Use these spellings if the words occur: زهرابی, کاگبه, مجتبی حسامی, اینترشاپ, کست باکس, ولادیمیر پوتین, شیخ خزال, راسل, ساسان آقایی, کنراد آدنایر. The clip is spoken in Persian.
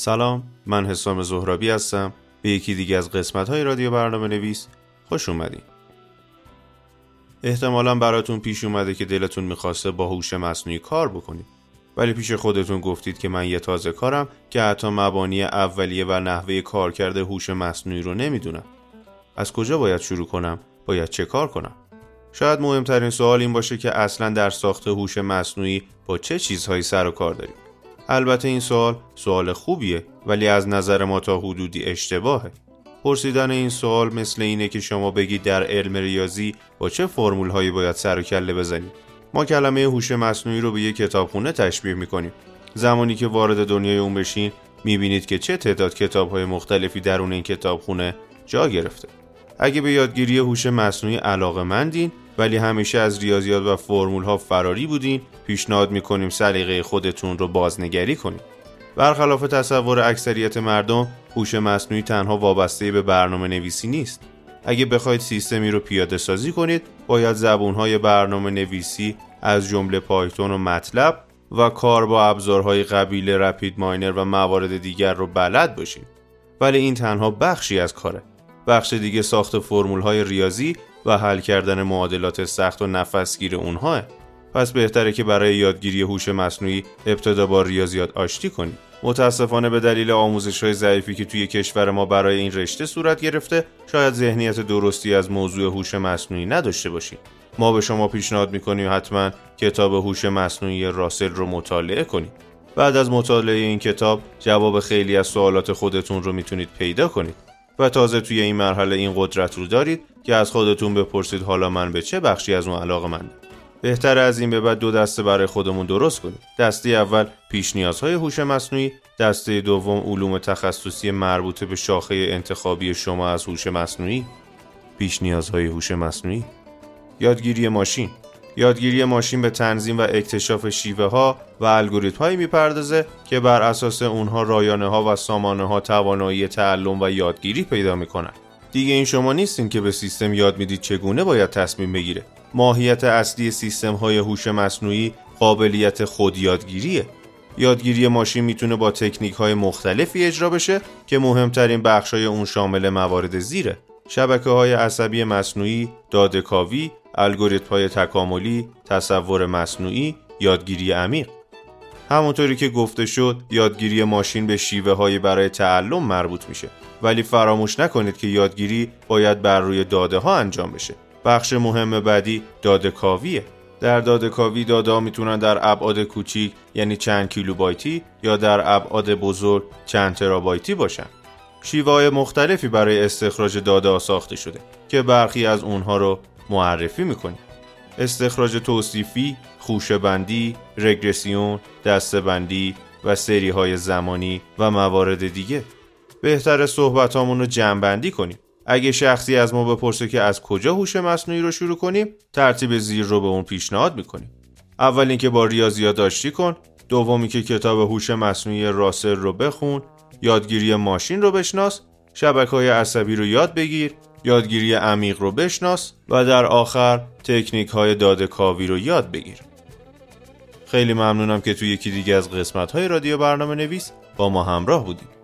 سلام، من حسام زهرابی هستم. به یکی دیگه از قسمت‌های رادیو برنامه نویس خوش اومدین. احتمالاً براتون پیش اومده که دلتون می‌خواسته با هوش مصنوعی کار بکنید، ولی پیش خودتون گفتید که من یه تازه کارم که حتی مبانی اولیه و نحوه کارکرد هوش مصنوعی رو نمیدونم. از کجا باید شروع کنم؟ باید چه کار کنم؟ شاید مهمترین سوال این باشه که اصلاً در ساخت هوش مصنوعی با چه چیزهایی سر و کار داریم. البته این سوال خوبیه، ولی از نظر ما تا حدودی اشتباهه. پرسیدن این سوال مثل اینه که شما بگید در علم ریاضی با چه فرمول‌هایی باید سر و کله بزنید. ما کلمه هوش مصنوعی رو به یک کتابخونه تشبیه می‌کنیم. زمانی که وارد دنیای اون بشین، می‌بینید که چه تعداد کتاب‌های مختلفی درون این کتابخونه جا گرفته. اگه به یادگیری هوش مصنوعی علاقه‌مندین ولی همیشه از ریاضیات و فرمول‌ها فراری بودین، پیشنهاد می‌کنیم سلیقه خودتون رو بازنگری کنید. برخلاف تصور اکثریت مردم، هوش مصنوعی تنها وابسته به برنامه‌نویسی نیست. اگه بخواید سیستمی رو پیاده سازی کنید، باید زبون‌های برنامه‌نویسی از جمله پایتون و مطلب و کار با ابزارهای قبیل رپید ماینر و موارد دیگر رو بلد باشید. ولی این تنها بخشی از کاره. بخش دیگه ساخت فرمول‌های ریاضی و حل کردن معادلات سخت و نفسگیر اونها. پس بهتره که برای یادگیری هوش مصنوعی ابتدا با ریاضیات آشتی کنید. متاسفانه به دلیل آموزش‌های ضعیفی که توی کشور ما برای این رشته صورت گرفته، شاید ذهنیت درستی از موضوع هوش مصنوعی نداشته باشید. ما به شما پیشنهاد می‌کنیم حتما کتاب هوش مصنوعی راسل رو مطالعه کنید. بعد از مطالعه این کتاب، جواب خیلی از سوالات خودتون رو می‌تونید پیدا کنید. و تازه توی این مرحله این قدرت رو دارید که از خودتون بپرسید حالا من به چه بخشی از اون علاقه‌مندم. بهتره از این به بعد دو دسته برای خودمون درست کنیم. دسته اول پیش نیازهای هوش مصنوعی، دسته دوم علوم تخصصی مربوطه به شاخه انتخابی شما از هوش مصنوعی. پیش نیازهای هوش مصنوعی، یادگیری ماشین. یادگیری ماشین به تنظیم و اکتشاف شیوه‌ها و الگوریتم‌هایی می‌پردازه که بر اساس اونها رایانه‌ها و سامانه‌ها توانایی تعلم و یادگیری پیدا می‌کنن. دیگه این شما نیستین که به سیستم یاد میدید چگونه باید تصمیم بگیره. ماهیت اصلی سیستم‌های هوش مصنوعی قابلیت خودیادگیریه. یادگیری ماشین میتونه با تکنیک‌های مختلفی اجرا بشه که مهمترین بخش‌های اون شامل موارد زیره: شبکه‌های عصبی مصنوعی، داده‌کاوی، الگوریتم‌های تکاملی، تصور مصنوعی، یادگیری عمیق. همونطوری که گفته شد، یادگیری ماشین به شیوه‌های برای تعلم مربوط میشه. ولی فراموش نکنید که یادگیری باید بر روی داده‌ها انجام بشه. بخش مهم بعدی داده‌کاویه. در داده‌کاوی داده‌ها میتونن در ابعاد کوچیک یعنی چند کیلوبایتی یا در ابعاد بزرگ چند ترابایتی باشن. شیوه‌های مختلفی برای استخراج داده‌ها ساخته شده که برخی از اونها رو معرفی میکنیم: استخراج توصیفی، خوشه‌بندی، رگرسیون، دسته‌بندی و سری‌های زمانی و موارد دیگه. بهتره صحبتامون رو جمع‌بندی کنیم. اگه شخصی از ما بپرسه که از کجا هوش مصنوعی رو شروع کنیم، ترتیب زیر رو به اون پیشنهاد میکنیم: اول اینکه با ریاضیات آشتی کن، دومی که کتاب هوش مصنوعی راسل رو بخون، یادگیری ماشین رو بشناس، شبکه‌های عصبی رو یاد بگیر، یادگیری عمیق رو بشناس و در آخر تکنیک‌های داده‌کاوی رو یاد بگیر. خیلی ممنونم که توی یکی دیگه از قسمت‌های رادیو برنامه نویس با ما همراه بودید.